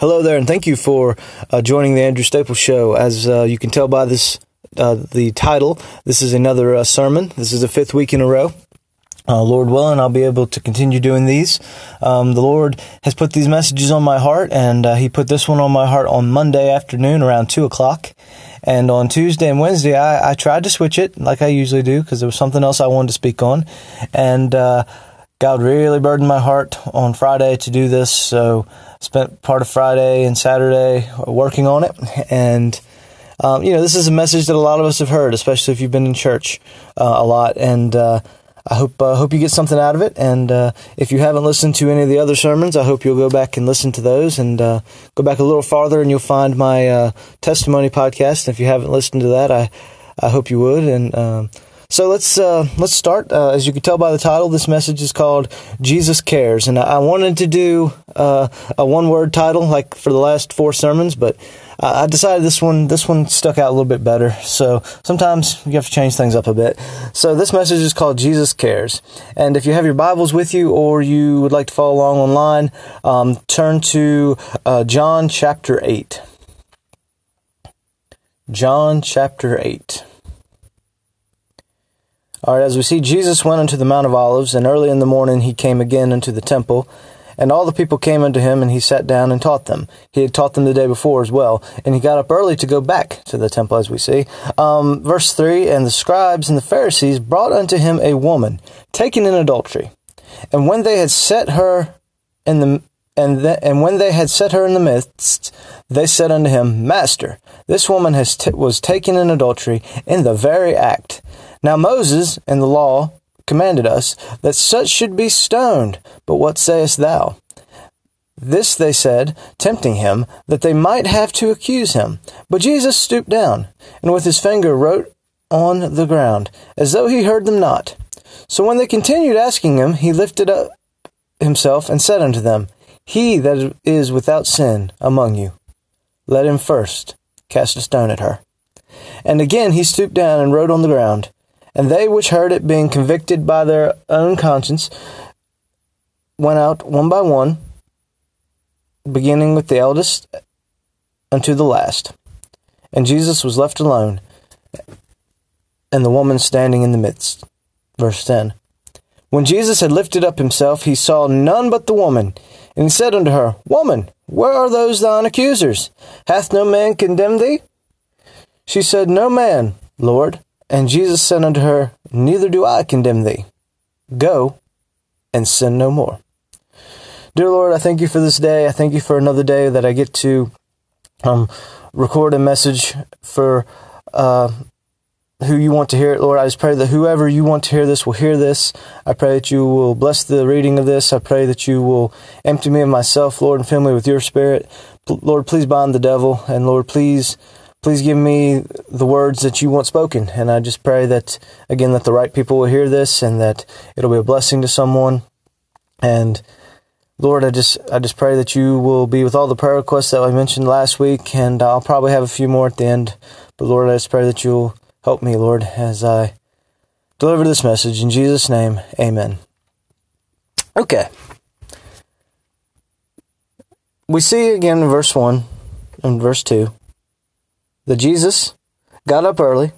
Hello there, and thank you for joining the Andrew Staples Show. As you can tell by this, the title, this is another sermon. This is the fifth week in a row. Lord willing, I'll be able to continue doing these. The Lord has put these messages on my heart, and He put this one on my heart on Monday afternoon around 2 o'clock. And on Tuesday and Wednesday, I tried to switch it, like I usually do, because there was something else I wanted to speak on. And God really burdened my heart on Friday to do this, so spent part of Friday and Saturday working on it. And, this is a message that a lot of us have heard, especially if you've been in church a lot. And I hope you get something out of it. And if you haven't listened to any of the other sermons, I hope you'll go back and listen to those and go back a little farther and you'll find my testimony podcast. And if you haven't listened to that, I hope you would. And so let's start. As you can tell by the title, this message is called Jesus Cares. And I wanted to do a one-word title like for the last four sermons, but I decided this one stuck out a little bit better. So sometimes you have to change things up a bit. So this message is called Jesus Cares. And if you have your Bibles with you or you would like to follow along online, turn to John chapter 8. John chapter 8. All right, as we see, Jesus went unto the Mount of Olives, and early in the morning he came again unto the temple, and all the people came unto him, and he sat down and taught them. He had taught them the day before as well, and he got up early to go back to the temple, as we see. Verse 3, and the scribes and the Pharisees brought unto him a woman, taken in adultery, and when they had set her in the midst, they said unto him, Master, this woman was taken in adultery in the very act. Now Moses in the law commanded us that such should be stoned, but what sayest thou? This they said, tempting him, that they might have to accuse him. But Jesus stooped down, and with his finger wrote on the ground, as though he heard them not. So when they continued asking him, he lifted up himself and said unto them, He that is without sin among you, let him first cast a stone at her. And again he stooped down and wrote on the ground. And they which heard it, being convicted by their own conscience, went out one by one, beginning with the eldest unto the last. And Jesus was left alone, and the woman standing in the midst. Verse 10. When Jesus had lifted up himself, he saw none but the woman, and he said unto her, Woman, where are those thine accusers? Hath no man condemned thee? She said, No man, Lord. And Jesus said unto her, Neither do I condemn thee. Go and sin no more. Dear Lord, I thank you for this day. I thank you for another day that I get to record a message for who you want to hear it, Lord. I just pray that whoever you want to hear this will hear this. I pray that you will bless the reading of this. I pray that you will empty me of myself, Lord, and fill me with your spirit. Lord, please bind the devil, and Lord, please give me the words that you want spoken. And I just pray that, again, that the right people will hear this and that it'll be a blessing to someone. And, Lord, I just pray that you will be with all the prayer requests that I mentioned last week. And I'll probably have a few more at the end. But, Lord, I just pray that you'll help me, Lord, as I deliver this message. In Jesus' name, amen. Okay. We see again in verse 1 and verse 2. That Jesus got up early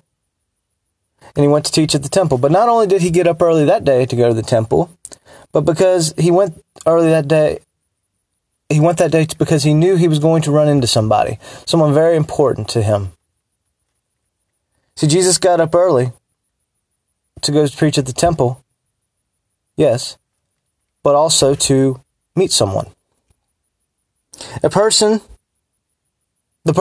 and he went to teach at the temple. But not only did he get up early that day to go to the temple, but because he went early that day, because he knew he was going to run into somebody, someone very important to him. See, Jesus got up early to go to preach at the temple, yes, but also to meet someone. The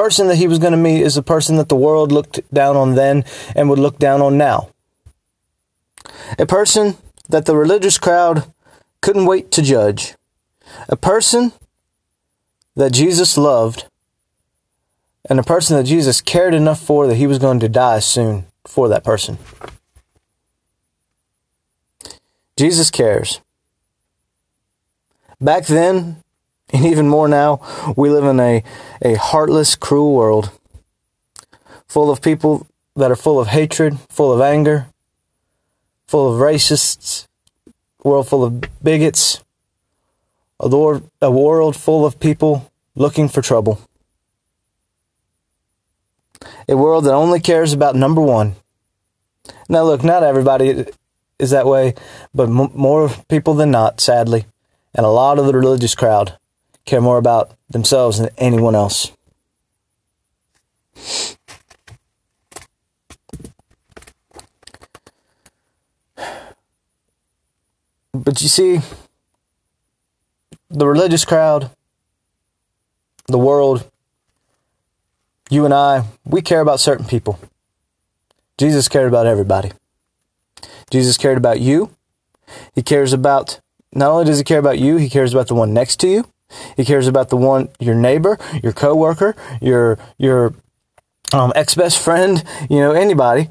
person that he was going to meet is the person that the world looked down on then and would look down on now. A person that the religious crowd couldn't wait to judge. A person that Jesus loved, and a person that Jesus cared enough for that he was going to die soon for that person. Jesus cares. Back then, and even more now, we live in a heartless, cruel world full of people that are full of hatred, full of anger, full of racists, a world full of bigots, a world full of people looking for trouble. A world that only cares about number one. Now look, not everybody is that way, but more people than not, sadly, and a lot of the religious crowd care more about themselves than anyone else. But you see, the religious crowd, the world, you and I, we care about certain people. Jesus cared about everybody. Jesus cared about you. He cares about, not only does he care about you, he cares about the one next to you. He cares about the one, your neighbor, your coworker, your ex-best friend, you know, anybody.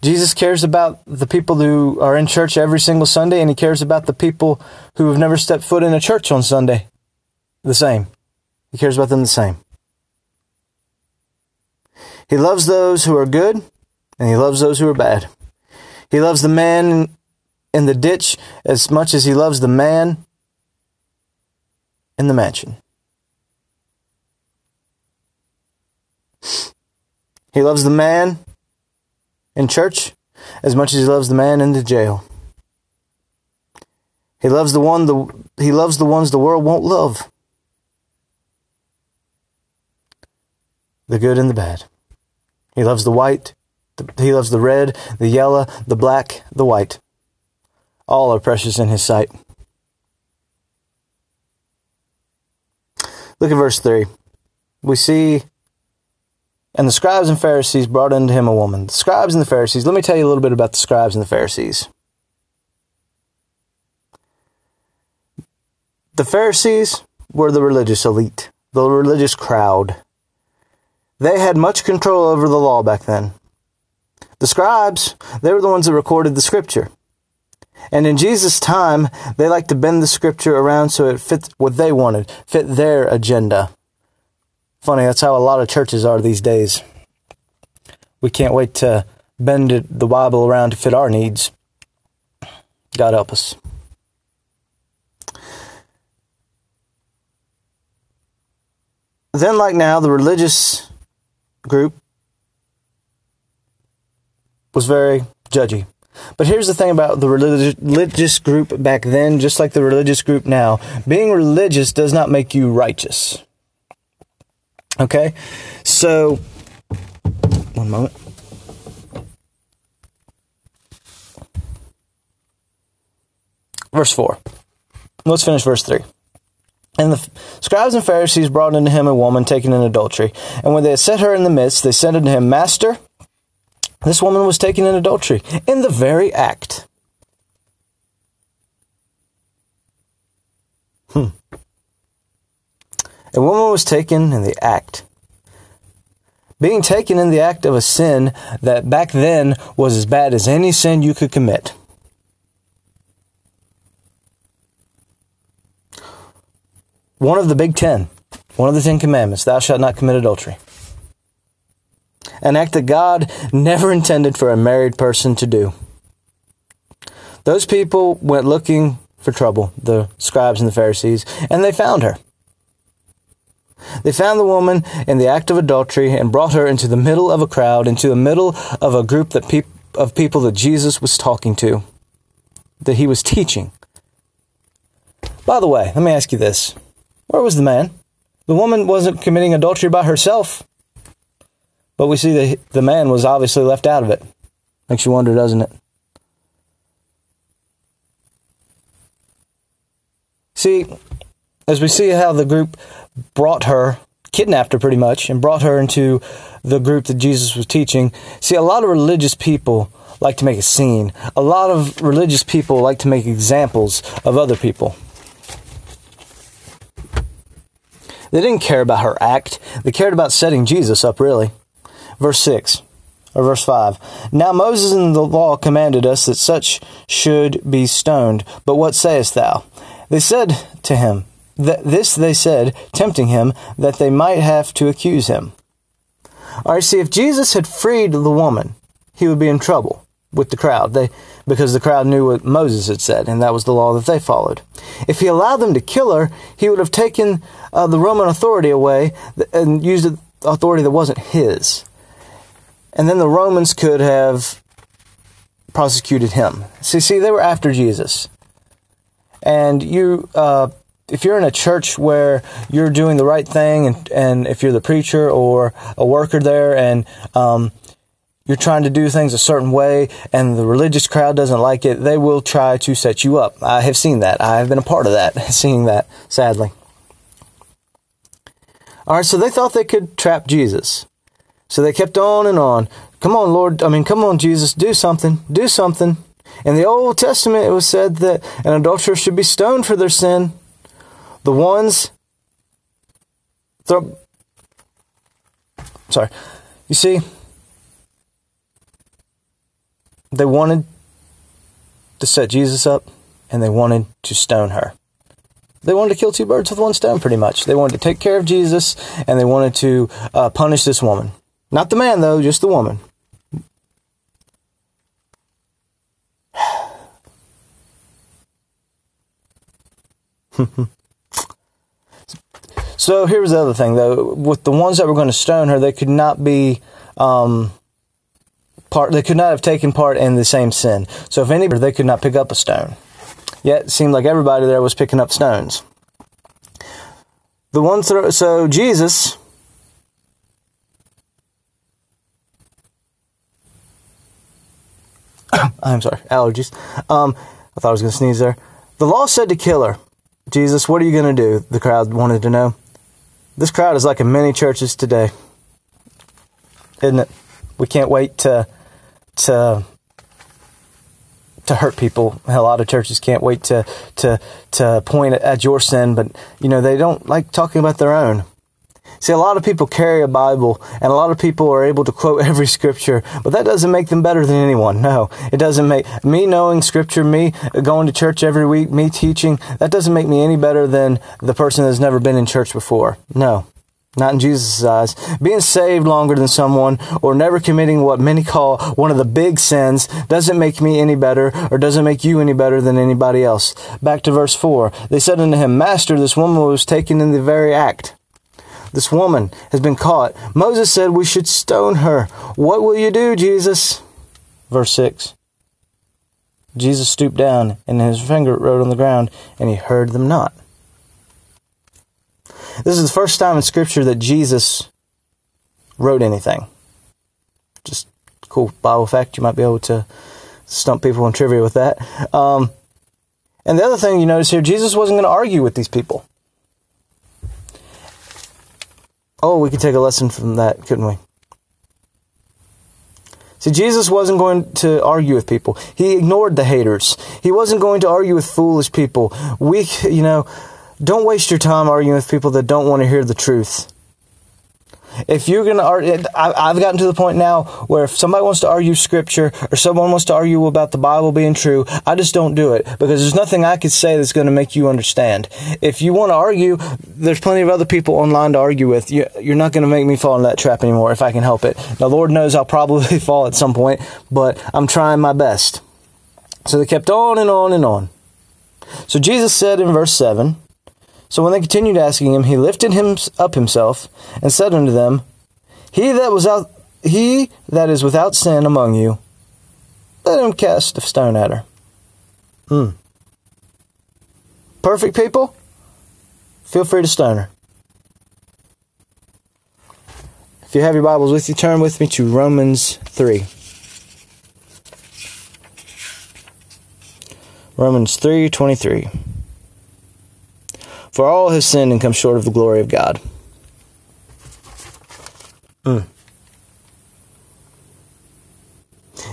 Jesus cares about the people who are in church every single Sunday, and he cares about the people who have never stepped foot in a church on Sunday. The same. He cares about them the same. He loves those who are good, and he loves those who are bad. He loves the man in the ditch as much as he loves the man in the mansion. He loves the man in church as much as he loves the man in the jail. He loves the ones the world won't love. The good and the bad. He loves the white. He loves the red, the yellow, the black, the white. All are precious in his sight. Look at verse 3. We see, and the scribes and Pharisees brought unto him a woman. The scribes and the Pharisees. Let me tell you a little bit about the scribes and the Pharisees. The Pharisees were the religious elite, the religious crowd. They had much control over the law back then. The scribes, they were the ones that recorded the scripture. And in Jesus' time, they liked to bend the scripture around so it fit what they wanted, fit their agenda. Funny, that's how a lot of churches are these days. We can't wait to bend the Bible around to fit our needs. God help us. Then, like now, the religious group was very judgy. But here's the thing about the religious group back then, just like the religious group now. Being religious does not make you righteous. Okay? So, one moment. Verse 4. Let's finish verse 3. And the scribes and Pharisees brought unto him a woman taken in adultery. And when they had set her in the midst, they said unto him, Master, this woman was taken in adultery, in the very act. A woman was taken in the act. Being taken in the act of a sin that back then was as bad as any sin you could commit. One of the Big Ten, one of the Ten Commandments, thou shalt not commit adultery. An act that God never intended for a married person to do. Those people went looking for trouble, the scribes and the Pharisees, and they found her. They found the woman in the act of adultery and brought her into the middle of a crowd, into the middle of a group of people that Jesus was talking to, that he was teaching. By the way, let me ask you this. Where was the man? The woman wasn't committing adultery by herself. But we see that the man was obviously left out of it. Makes you wonder, doesn't it? See, as we see how the group brought her, kidnapped her pretty much, and brought her into the group that Jesus was teaching. See, a lot of religious people like to make a scene. A lot of religious people like to make examples of other people. They didn't care about her act. They cared about setting Jesus up, really. Verse 6, or verse 5. Now Moses in the law commanded us that such should be stoned. But what sayest thou? They said to him, this they said, tempting him, that they might have to accuse him. All right, see, if Jesus had freed the woman, he would be in trouble with the crowd. They because the crowd knew what Moses had said, and that was the law that they followed. If he allowed them to kill her, he would have taken the Roman authority away and used an authority that wasn't his. And then the Romans could have prosecuted him. See, they were after Jesus. And you... if you're in a church where you're doing the right thing, and if you're the preacher or a worker there, and you're trying to do things a certain way, and the religious crowd doesn't like it, they will try to set you up. I have seen that. I have been a part of that, seeing that, sadly. All right, so they thought they could trap Jesus. So they kept on and on. Come on, Lord. I mean, come on, Jesus. Do something. Do something. In the Old Testament, it was said that an adulterer should be stoned for their sin. You see, they wanted to set Jesus up, and they wanted to stone her. They wanted to kill two birds with one stone, pretty much. They wanted to take care of Jesus, and they wanted to punish this woman. Not the man, though, just the woman. So here's the other thing, though. With the ones that were going to stone her, they could not be They could not have taken part in the same sin. So if anybody, they could not pick up a stone. Yet it seemed like everybody there was picking up stones. So Jesus I'm sorry, allergies. I thought I was going to sneeze there. The law said to kill her. Jesus, what are you going to do? The crowd wanted to know. This crowd is like in many churches today, isn't it? We can't wait to hurt people. A lot of churches can't wait to point at your sin, but you know they don't like talking about their own. See, a lot of people carry a Bible, and a lot of people are able to quote every scripture, but that doesn't make them better than anyone. No, it doesn't make me knowing scripture, me going to church every week, me teaching, that doesn't make me any better than the person that's never been in church before. No, not in Jesus' eyes. Being saved longer than someone or never committing what many call one of the big sins doesn't make me any better or doesn't make you any better than anybody else. Back to verse 4. They said unto him, Master, this woman was taken in the very act. This woman has been caught. Moses said we should stone her. What will you do, Jesus? Verse 6. Jesus stooped down, and his finger wrote on the ground, and he heard them not. This is the first time in Scripture that Jesus wrote anything. Just cool Bible fact. You might be able to stump people in trivia with that. And the other thing you notice here, Jesus wasn't going to argue with these people. Oh, we could take a lesson from that, couldn't we? See, Jesus wasn't going to argue with people. He ignored the haters. He wasn't going to argue with foolish people. Don't waste your time arguing with people that don't want to hear the truth. If you're going to argue, I've gotten to the point now where if somebody wants to argue scripture or someone wants to argue about the Bible being true, I just don't do it because there's nothing I could say that's going to make you understand. If you want to argue, there's plenty of other people online to argue with. You're not going to make me fall in that trap anymore if I can help it. Now, Lord knows I'll probably fall at some point, but I'm trying my best. So they kept on and on and on. So Jesus said in verse 7, So when they continued asking him, he lifted him up himself and said unto them, He that is without sin among you, let him cast a stone at her. Perfect people, feel free to stone her. If you have your Bibles with you, turn with me to Romans 3. Romans 3:23. For all have sinned and come short of the glory of God.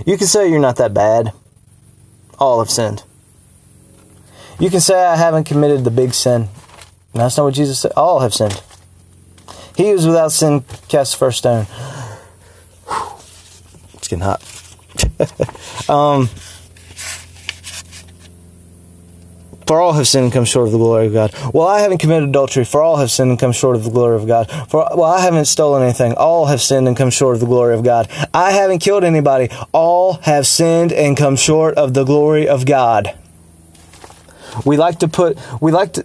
You can say you're not that bad. All have sinned. You can say I haven't committed the big sin. No, that's not what Jesus said. All have sinned. He who is without sin cast the first stone. It's getting hot. For all have sinned and come short of the glory of God. Well, I haven't committed adultery. For all have sinned and come short of the glory of God. I haven't stolen anything. All have sinned and come short of the glory of God. I haven't killed anybody. All have sinned and come short of the glory of God. This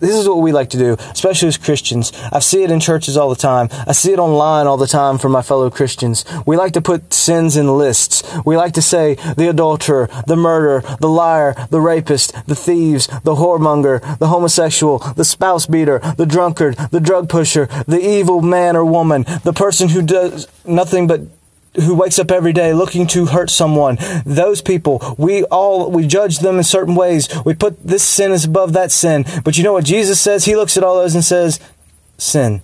is what we like to do, especially as Christians. I see it in churches all the time. I see it online all the time from my fellow Christians. We like to put sins in lists. We like to say the adulterer, the murderer, the liar, the rapist, the thieves, the whoremonger, the homosexual, the spouse beater, the drunkard, the drug pusher, the evil man or woman, the person who does nothing but who wakes up every day looking to hurt someone. Those people, we judge them in certain ways. We put this sin is above that sin. But you know what Jesus says? He looks at all those and says, sin.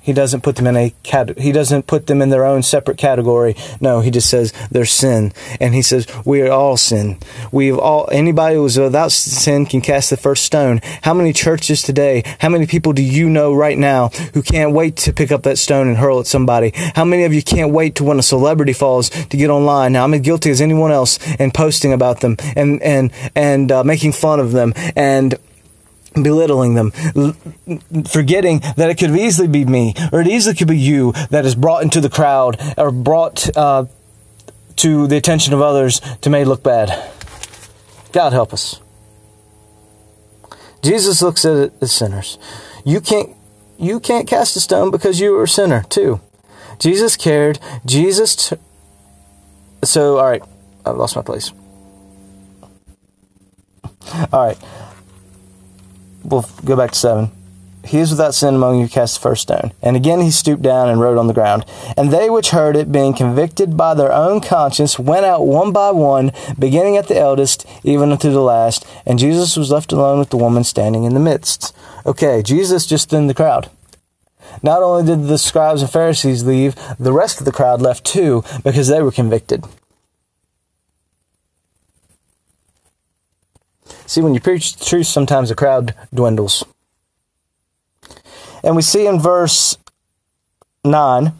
He doesn't put them in he doesn't put them in their own separate category. No, he just says they're sin. And he says, we are all sin. Anybody who is without sin can cast the first stone. How many churches today, how many people do you know right now who can't wait to pick up that stone and hurl at somebody? How many of you can't wait to when a celebrity falls to get online? Now, I'm as guilty as anyone else and posting about them and making fun of them and belittling them, forgetting that it could easily be me, or it easily could be you that is brought into the crowd or brought to the attention of others to make look bad. God help us. Jesus looks at it as sinners. You can't cast a stone because you are a sinner too. Jesus cared. So, all right, I lost my place. All right. We'll go back to 7. He is without sin among you, cast the first stone. And again he stooped down and wrote on the ground. And they which heard it, being convicted by their own conscience, went out one by one, beginning at the eldest, even unto the last. And Jesus was left alone with the woman standing in the midst. Okay, Jesus just in the crowd. Not only did the scribes and Pharisees leave, the rest of the crowd left too, because they were convicted. See, when you preach the truth, sometimes the crowd dwindles. And we see in verse 9,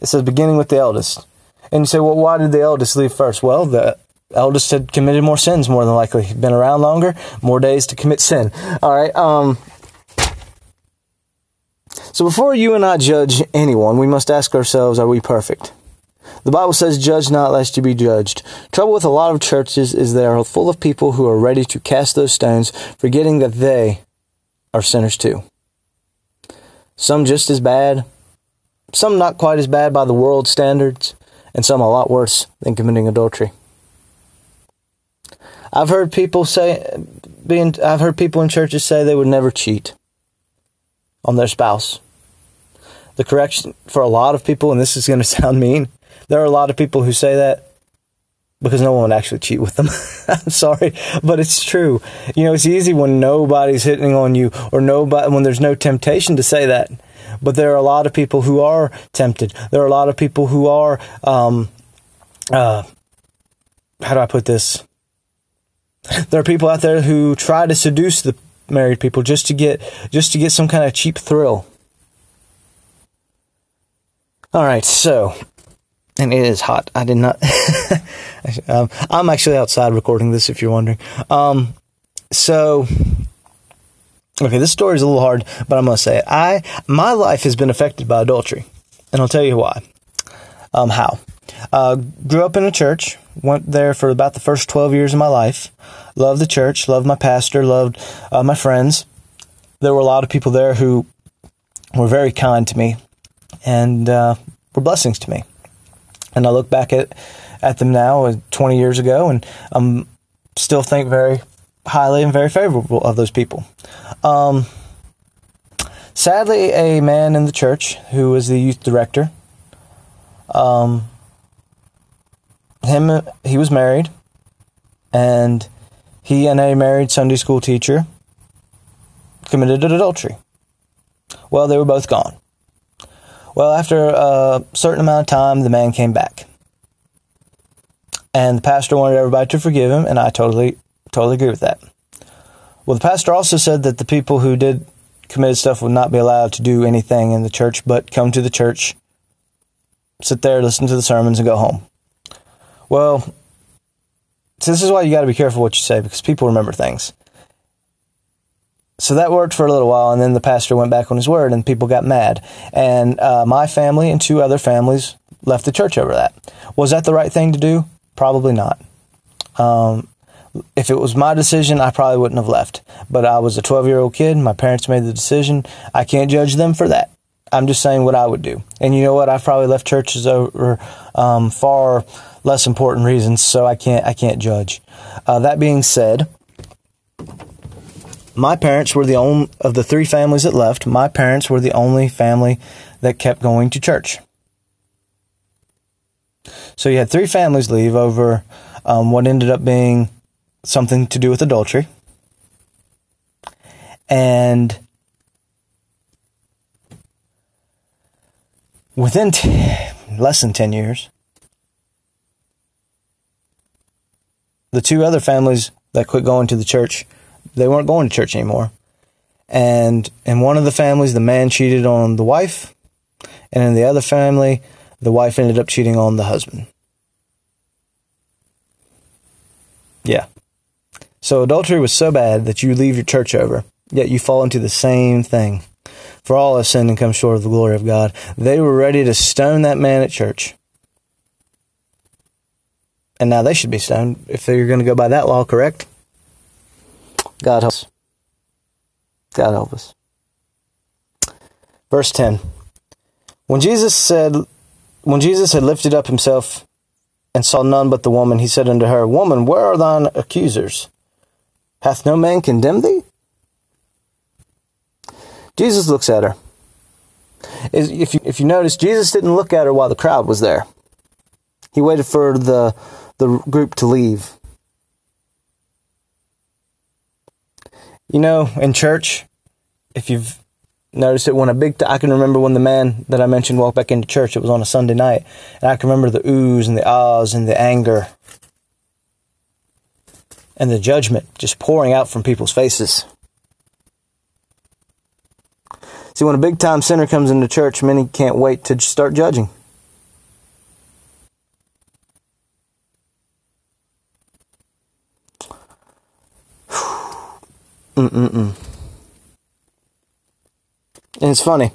it says, beginning with the eldest. And you say, well, why did the eldest leave first? Well, the eldest had committed more sins, more than likely. He'd been around longer, more days to commit sin. All right. So before you and I judge anyone, we must ask ourselves, are we perfect? The Bible says, judge not, lest you be judged. Trouble with a lot of churches is they are full of people who are ready to cast those stones, forgetting that they are sinners too. Some just as bad, some not quite as bad by the world's standards, and some a lot worse than committing adultery. I've heard people in churches say they would never cheat on their spouse. The correction for a lot of people, and this is going to sound mean, there are a lot of people who say that because no one would actually cheat with them. I'm sorry, but it's true. You know, it's easy when nobody's hitting on you or when there's no temptation to say that. But there are a lot of people who are tempted. There are a lot of people who are, how do I put this? There are people out there who try to seduce the married people just to get some kind of cheap thrill. All right, so... and it is hot. I did not... I'm actually outside recording this, if you're wondering. Okay, this story is a little hard, but I'm going to say it. My life has been affected by adultery, and I'll tell you why. Grew up in a church. Went there for about the first 12 years of my life. Loved the church. Loved my pastor. Loved my friends. There were a lot of people there who were very kind to me and were blessings to me. And I look back at them now, 20 years ago, and still think very highly and very favorable of those people. Sadly, a man in the church who was the youth director, he was married, and he and a married Sunday school teacher committed adultery. Well, they were both gone. Well, after a certain amount of time, the man came back. And the pastor wanted everybody to forgive him, and I totally agree with that. Well, the pastor also said that the people who did commit stuff would not be allowed to do anything in the church, but come to the church, sit there, listen to the sermons, and go home. Well, so this is why you got to be careful what you say, because people remember things. So that worked for a little while, and then the pastor went back on his word, and people got mad. And my family and two other families left the church over that. Was that the right thing to do? Probably not. If it was my decision, I probably wouldn't have left. But I was a 12-year-old kid. My parents made the decision. I can't judge them for that. I'm just saying what I would do. And you know what? I've probably left churches over far less important reasons, so I can't judge. That being said, my parents were the only of the three families that left. My parents were the only family that kept going to church. So you had three families leave over what ended up being something to do with adultery. And within less than 10 years, the two other families that quit going to the church, they weren't going to church anymore. And in one of the families, the man cheated on the wife. And in the other family, the wife ended up cheating on the husband. Yeah. So adultery was so bad that you leave your church over, yet you fall into the same thing. For all have sinned and come short of the glory of God. They were ready to stone that man at church. And now they should be stoned if they're going to go by that law, correct? God help us. God help us. Verse 10. When Jesus had lifted up himself and saw none but the woman, he said unto her, Woman, where are thine accusers? Hath no man condemned thee? Jesus looks at her. If you notice, Jesus didn't look at her while the crowd was there. He waited for the group to leave. You know, in church, if you've noticed it, I can remember when the man that I mentioned walked back into church. It was on a Sunday night, and I can remember the oohs and the ahs and the anger and the judgment just pouring out from people's faces. See, when a big-time sinner comes into church, many can't wait to start judging. And it's funny.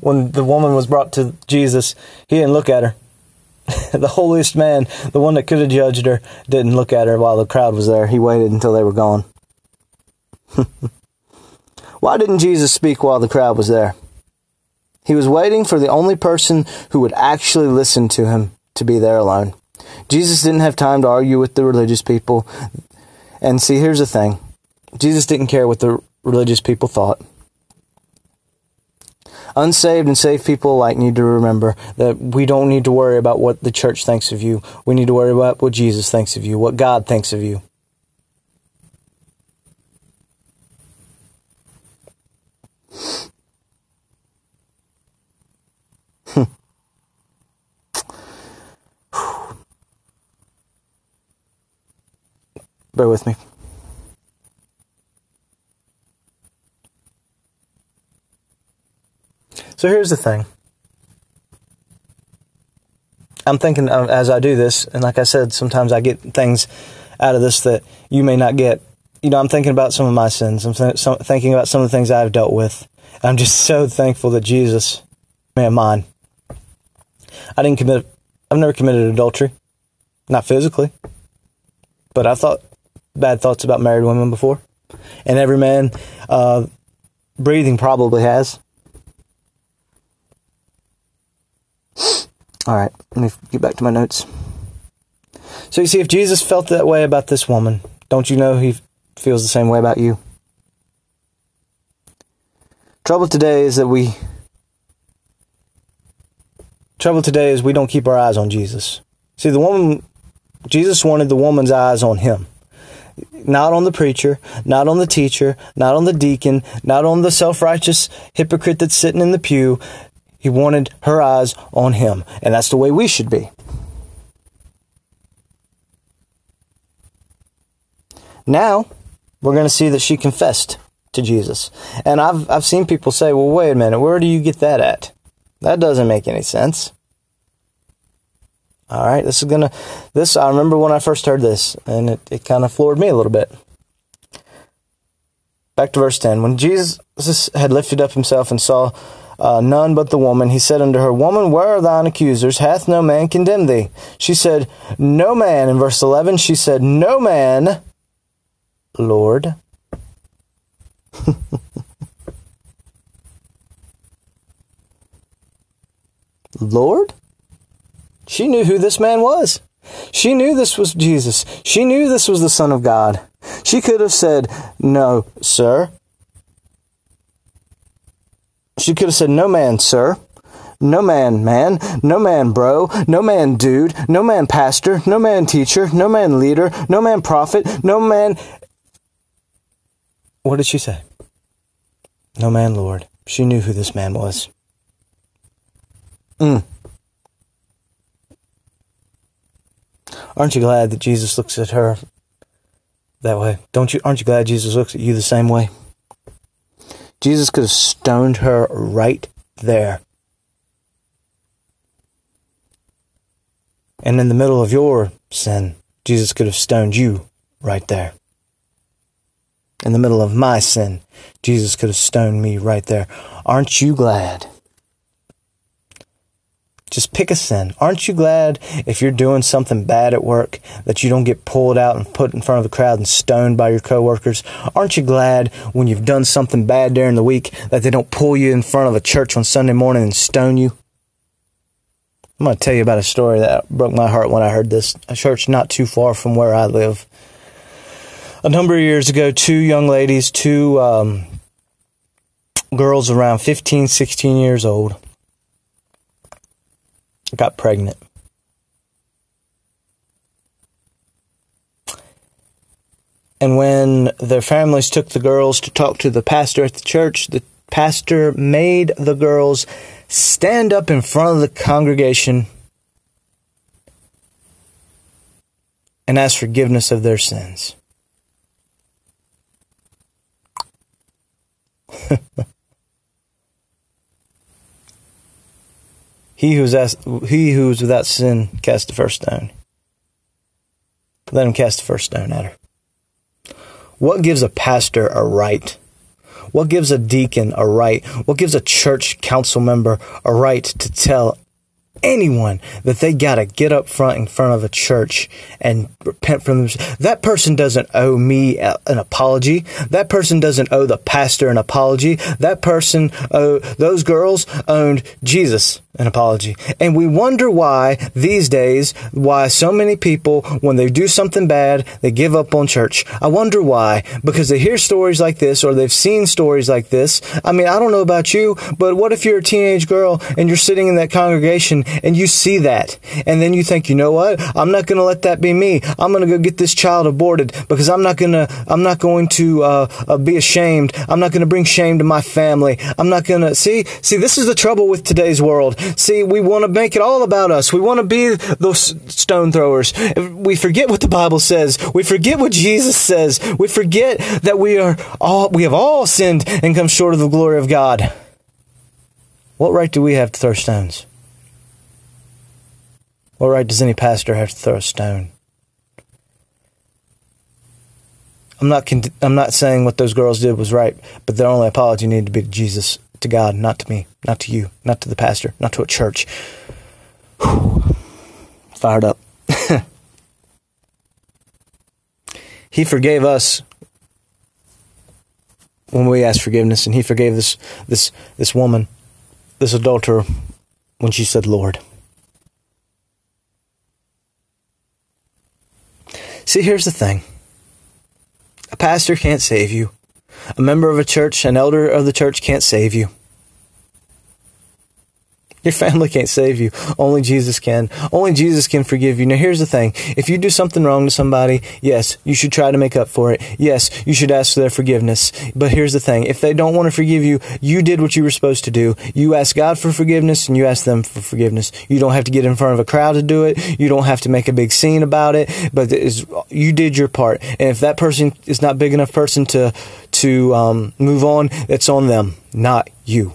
When the woman was brought to Jesus, he didn't look at her. The holiest man, the one that could have judged her, didn't look at her while the crowd was there. He waited until they were gone. Why didn't Jesus speak while the crowd was there? He was waiting for the only person who would actually listen to him to be there alone. Jesus didn't have time to argue with the religious people. And see, here's the thing. Jesus didn't care what the religious people thought. Unsaved and saved people alike need to remember that we don't need to worry about what the church thinks of you. We need to worry about what Jesus thinks of you, what God thinks of you. Bear with me. So here's the thing. I'm thinking as I do this, and like I said, sometimes I get things out of this that you may not get. You know, I'm thinking about some of my sins. I'm thinking about some of the things I've dealt with. I'm just so thankful that Jesus, man, mine. I've never committed adultery. Not physically. But I thought bad thoughts about married women before. And every man breathing probably has. All right, let me get back to my notes. So you see, if Jesus felt that way about this woman, don't you know he feels the same way about you? Trouble today is we don't keep our eyes on Jesus. See, the woman... Jesus wanted the woman's eyes on him, not on the preacher, not on the teacher, not on the deacon, not on the self-righteous hypocrite that's sitting in the pew. He wanted her eyes on him, and that's the way we should be. Now, we're going to see that she confessed to Jesus. And I've seen people say, well, wait a minute, where do you get that at? That doesn't make any sense. All right, I remember when I first heard this, and it kind of floored me a little bit. Back to verse 10. When Jesus had lifted up himself and saw none but the woman, he said unto her, Woman, where are thine accusers? Hath no man condemned thee? She said, No man. In verse 11, she said, No man, Lord. Lord? She knew who this man was. She knew this was Jesus. She knew this was the Son of God. She could have said, No, sir. She could have said, No man, sir. No man. No man, bro. No man, dude. No man, pastor. No man, teacher. No man, leader. No man, prophet. No man. What did she say? No man, Lord. She knew who this man was. Aren't you glad that Jesus looks at her that way? Aren't you glad Jesus looks at you the same way? Jesus could have stoned her right there. And in the middle of your sin, Jesus could have stoned you right there. In the middle of my sin, Jesus could have stoned me right there. Aren't you glad? Just pick a sin. Aren't you glad if you're doing something bad at work that you don't get pulled out and put in front of the crowd and stoned by your coworkers? Aren't you glad when you've done something bad during the week that they don't pull you in front of a church on Sunday morning and stone you? I'm going to tell you about a story that broke my heart when I heard this. A church not too far from where I live. A number of years ago, two young ladies, two girls around 15, 16 years old, got pregnant. And when their families took the girls to talk to the pastor at the church, the pastor made the girls stand up in front of the congregation and ask forgiveness of their sins. He who is without sin, cast the first stone. Let him cast the first stone at her. What gives a pastor a right? What gives a deacon a right? What gives a church council member a right to tell anyone that they got to get up front in front of a church and repent from themselves? That person doesn't owe me an apology. That person doesn't owe the pastor an apology. That person, those girls owned Jesus an apology. And we wonder why these days, why so many people, when they do something bad, they give up on church. I wonder why. Because they hear stories like this or they've seen stories like this. I mean, I don't know about you, but what if you're a teenage girl and you're sitting in that congregation and you see that, and then you think, you know what? I'm not going to let that be me. I'm going to go get this child aborted because I'm not going to be ashamed. I'm not going to bring shame to my family. I'm not going to see. This is the trouble with today's world. See, we want to make it all about us. We want to be those stone throwers. We forget what the Bible says. We forget what Jesus says. We forget that we have all sinned and come short of the glory of God. What right do we have to throw stones? What right does any pastor have to throw a stone? I'm not saying what those girls did was right, but their only apology needed to be to Jesus, to God, not to me, not to you, not to the pastor, not to a church. Whew. Fired up. He forgave us when we asked forgiveness, and he forgave this woman, this adulterer, when she said, Lord. See, here's the thing. A pastor can't save you. A member of a church, an elder of the church can't save you. Your family can't save you. Only Jesus can. Only Jesus can forgive you. Now, here's the thing. If you do something wrong to somebody, yes, you should try to make up for it. Yes, you should ask for their forgiveness. But here's the thing. If they don't want to forgive you, you did what you were supposed to do. You ask God for forgiveness, and you ask them for forgiveness. You don't have to get in front of a crowd to do it. You don't have to make a big scene about it. But you did your part. And if that person is not big enough person to move on, it's on them, not you.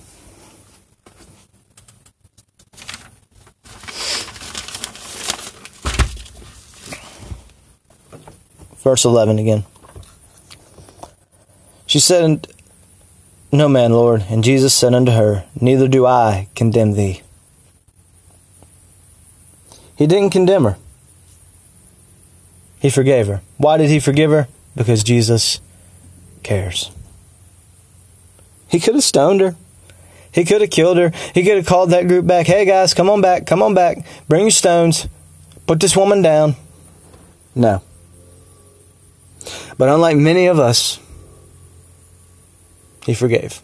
Verse 11 again. She said, No man, Lord. And Jesus said unto her, Neither do I condemn thee. He didn't condemn her. He forgave her. Why did he forgive her? Because Jesus cares. He could have stoned her. He could have killed her. He could have called that group back. Hey guys, come on back. Come on back. Bring your stones. Put this woman down. No. But unlike many of us, he forgave.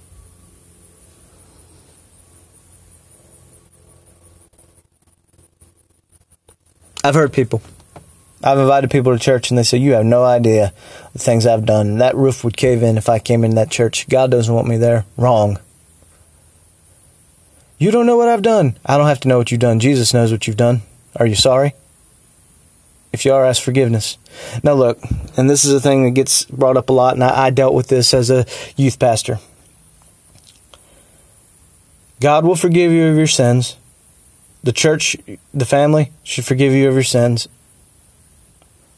I've heard people. I've invited people to church and they say, you have no idea the things I've done. That roof would cave in if I came in that church. God doesn't want me there. Wrong. You don't know what I've done. I don't have to know what you've done. Jesus knows what you've done. Are you sorry? If you are, ask forgiveness. Now look, and this is a thing that gets brought up a lot, and I dealt with this as a youth pastor. God will forgive you of your sins. The church, the family, should forgive you of your sins.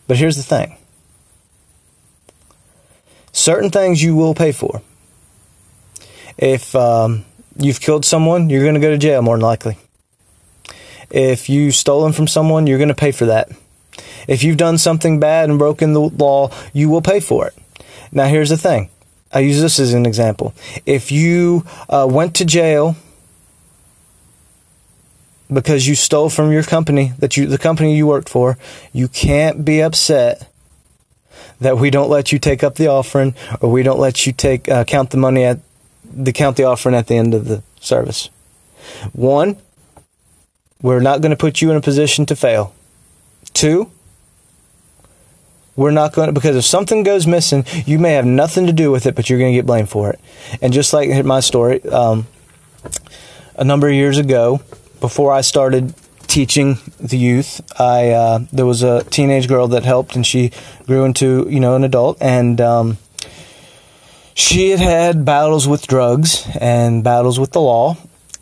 But here's the thing. Certain things you will pay for. If you've killed someone, you're going to go to jail more than likely. If you've stolen from someone, you're going to pay for that. If you've done something bad and broken the law, you will pay for it. Now, here's the thing. I use this as an example. If you went to jail because you stole from your company, the company you worked for, you can't be upset that we don't let you take up the offering, or we don't let you count the offering at the end of the service. One, we're not going to put you in a position to fail. Two, we're not going to, because if something goes missing, you may have nothing to do with it, but you're going to get blamed for it. And just like my story, a number of years ago, before I started teaching the youth, there was a teenage girl that helped, and she grew into, an adult, and she had battles with drugs and battles with the law,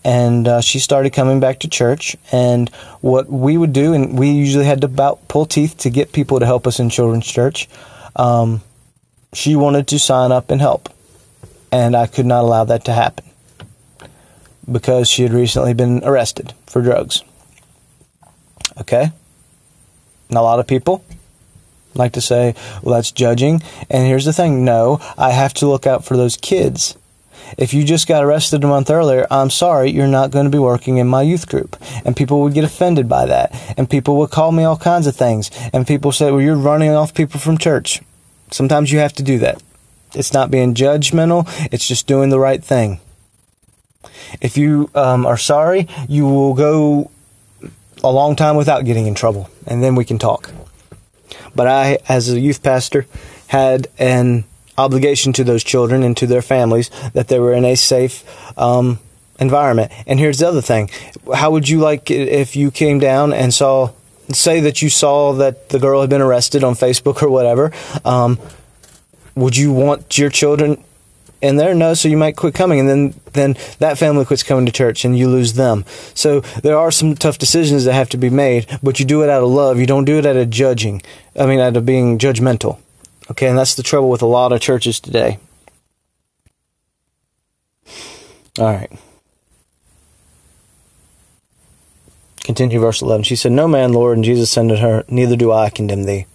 and she started coming back to church. And what we would do, and we usually had to pull teeth to get people to help us in children's church, she wanted to sign up and help, and I could not allow that to happen because she had recently been arrested for drugs. Okay? And a lot of people like to say, well, that's judging. And here's the thing. No, I have to look out for those kids. If you just got arrested a month earlier, I'm sorry, you're not going to be working in my youth group. And people would get offended by that. And people would call me all kinds of things. And people say, well, you're running off people from church. Sometimes you have to do that. It's not being judgmental. It's just doing the right thing. If you are sorry, you will go a long time without getting in trouble. And then we can talk. But I, as a youth pastor, had an obligation to those children and to their families that they were in a safe environment. And here's the other thing. How would you like it if you came down and saw that the girl had been arrested on Facebook or whatever? Would you want your children in there? No, so you might quit coming, and then that family quits coming to church, and you lose them. So there are some tough decisions that have to be made, but you do it out of love. You don't do it out of being judgmental. Okay, and that's the trouble with a lot of churches today. All right. Continue verse 11. She said, No man, Lord, and Jesus said unto her, Neither do I condemn thee.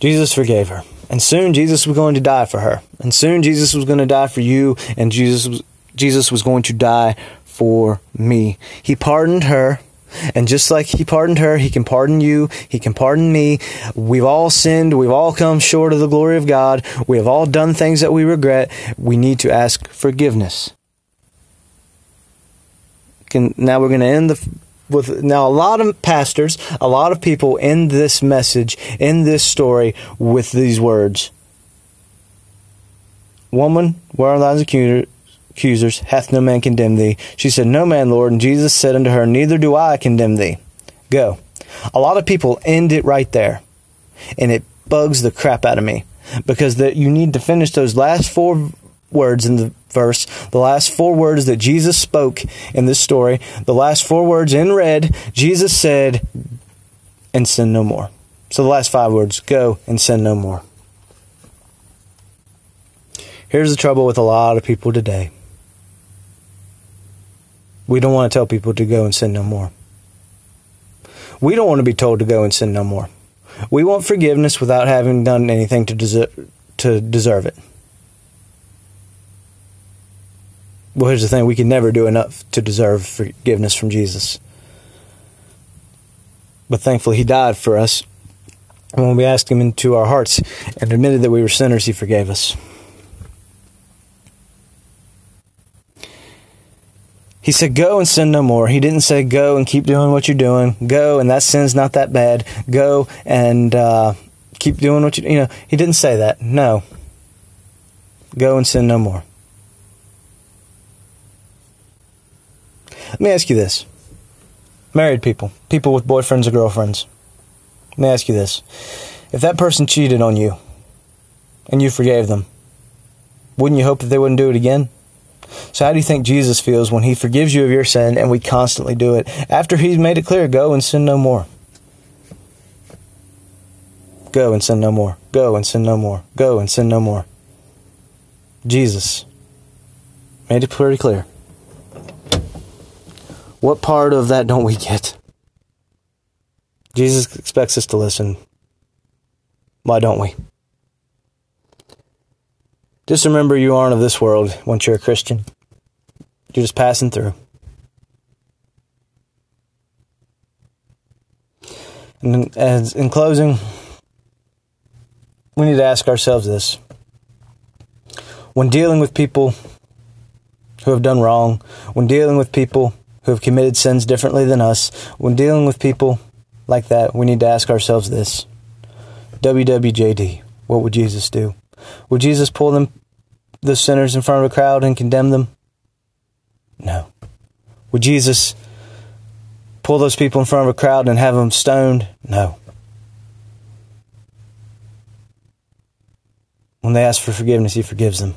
Jesus forgave her. And soon Jesus was going to die for her. And soon Jesus was going to die for you. And Jesus was going to die for me. He pardoned her. And just like he pardoned her, he can pardon you. He can pardon me. We've all sinned. We've all come short of the glory of God. We have all done things that we regret. We need to ask forgiveness. Now we're going to end Now, a lot of pastors, a lot of people end this message, end this story with these words. Woman, where are thine accusers? Hath no man condemned thee? She said, No man, Lord. And Jesus said unto her, Neither do I condemn thee. Go. A lot of people end it right there. And it bugs the crap out of me. Because you need to finish those last four words in the verse, the last four words that Jesus spoke in this story, the last four words in red. Jesus said, and sin no more. So the last five words, go and sin no more. Here's the trouble with a lot of people today. We don't want to tell people to go and sin no more. We don't want to be told to go and sin no more. We want forgiveness without having done anything to deserve it. Well, here's the thing. We can never do enough to deserve forgiveness from Jesus. But thankfully, He died for us. And when we asked Him into our hearts and admitted that we were sinners, He forgave us. He said, go and sin no more. He didn't say, go and keep doing what you're doing. Go, and that sin's not that bad. Go and keep doing what you know, He didn't say that. No. Go and sin no more. Let me ask you this. Married people, people with boyfriends or girlfriends. Let me ask you this. If that person cheated on you and you forgave them, wouldn't you hope that they wouldn't do it again? So how do you think Jesus feels when He forgives you of your sin and we constantly do it? After He's made it clear, go and sin no more. Go and sin no more. Go and sin no more. Go and sin no more. Jesus made it pretty clear. What part of that don't we get? Jesus expects us to listen. Why don't we? Just remember, you aren't of this world once you're a Christian. You're just passing through. And as in closing, we need to ask ourselves this. When dealing with people who have done wrong, when dealing with people who have committed sins differently than us, when dealing with people like that, we need to ask ourselves this. WWJD, what would Jesus do? Would Jesus pull the sinners in front of a crowd and condemn them? No. Would Jesus pull those people in front of a crowd and have them stoned? No. When they ask for forgiveness, He forgives them.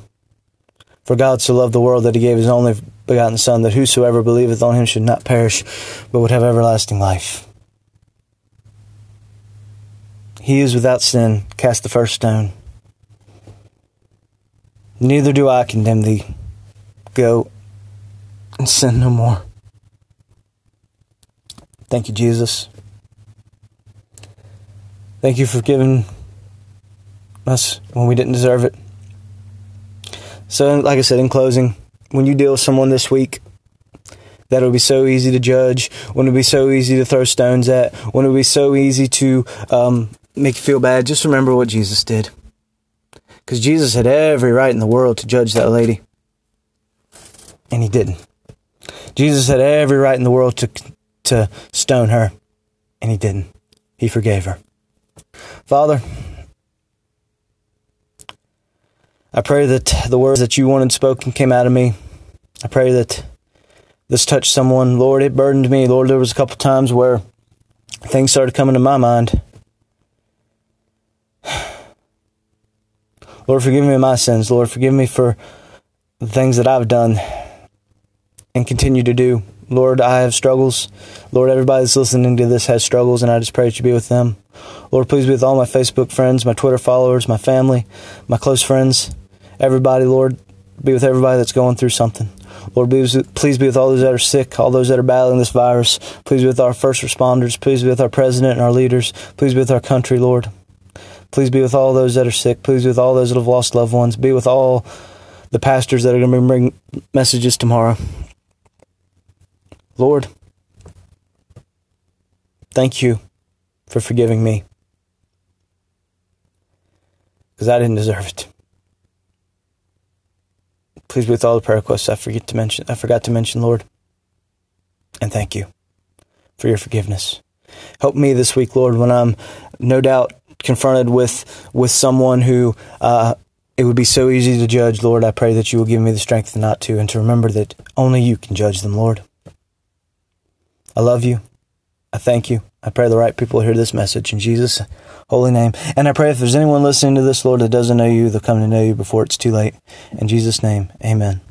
For God so loved the world that He gave His only begotten Son, that whosoever believeth on Him should not perish, but would have everlasting life. He is without sin. Cast the first stone. Neither do I condemn thee. Go and sin no more. Thank you, Jesus. Thank you for giving us when we didn't deserve it. So, like I said, in closing, when you deal with someone this week, that it would be so easy to judge, when it would be so easy to throw stones at, when it would be so easy to make you feel bad, just remember what Jesus did. Because Jesus had every right in the world to judge that lady. And He didn't. Jesus had every right in the world to stone her. And He didn't. He forgave her. Father, I pray that the words that You wanted spoken came out of me. I pray that this touched someone. Lord, it burdened me. Lord, there was a couple times where things started coming to my mind. Lord, forgive me my sins. Lord, forgive me for the things that I've done and continue to do. Lord, I have struggles. Lord, everybody that's listening to this has struggles, and I just pray that You be with them. Lord, please be with all my Facebook friends, my Twitter followers, my family, my close friends, everybody. Lord, be with everybody that's going through something. Lord, please be with all those that are sick, all those that are battling this virus. Please be with our first responders. Please be with our president and our leaders. Please be with our country, Lord. Please be with all those that are sick. Please be with all those that have lost loved ones. Be with all the pastors that are going to bring messages tomorrow. Lord, thank You for forgiving me, because I didn't deserve it. Please be with all the prayer requests I forgot to mention, Lord. And thank You for Your forgiveness. Help me this week, Lord, when I'm no doubt confronted with someone who it would be so easy to judge. Lord, I pray that You will give me the strength not to, and to remember that only You can judge them, Lord. I love You. I thank You. I pray the right people hear this message in Jesus' holy name. And I pray if there's anyone listening to this, Lord, that doesn't know You, they'll come to know You before it's too late. In Jesus' name, amen.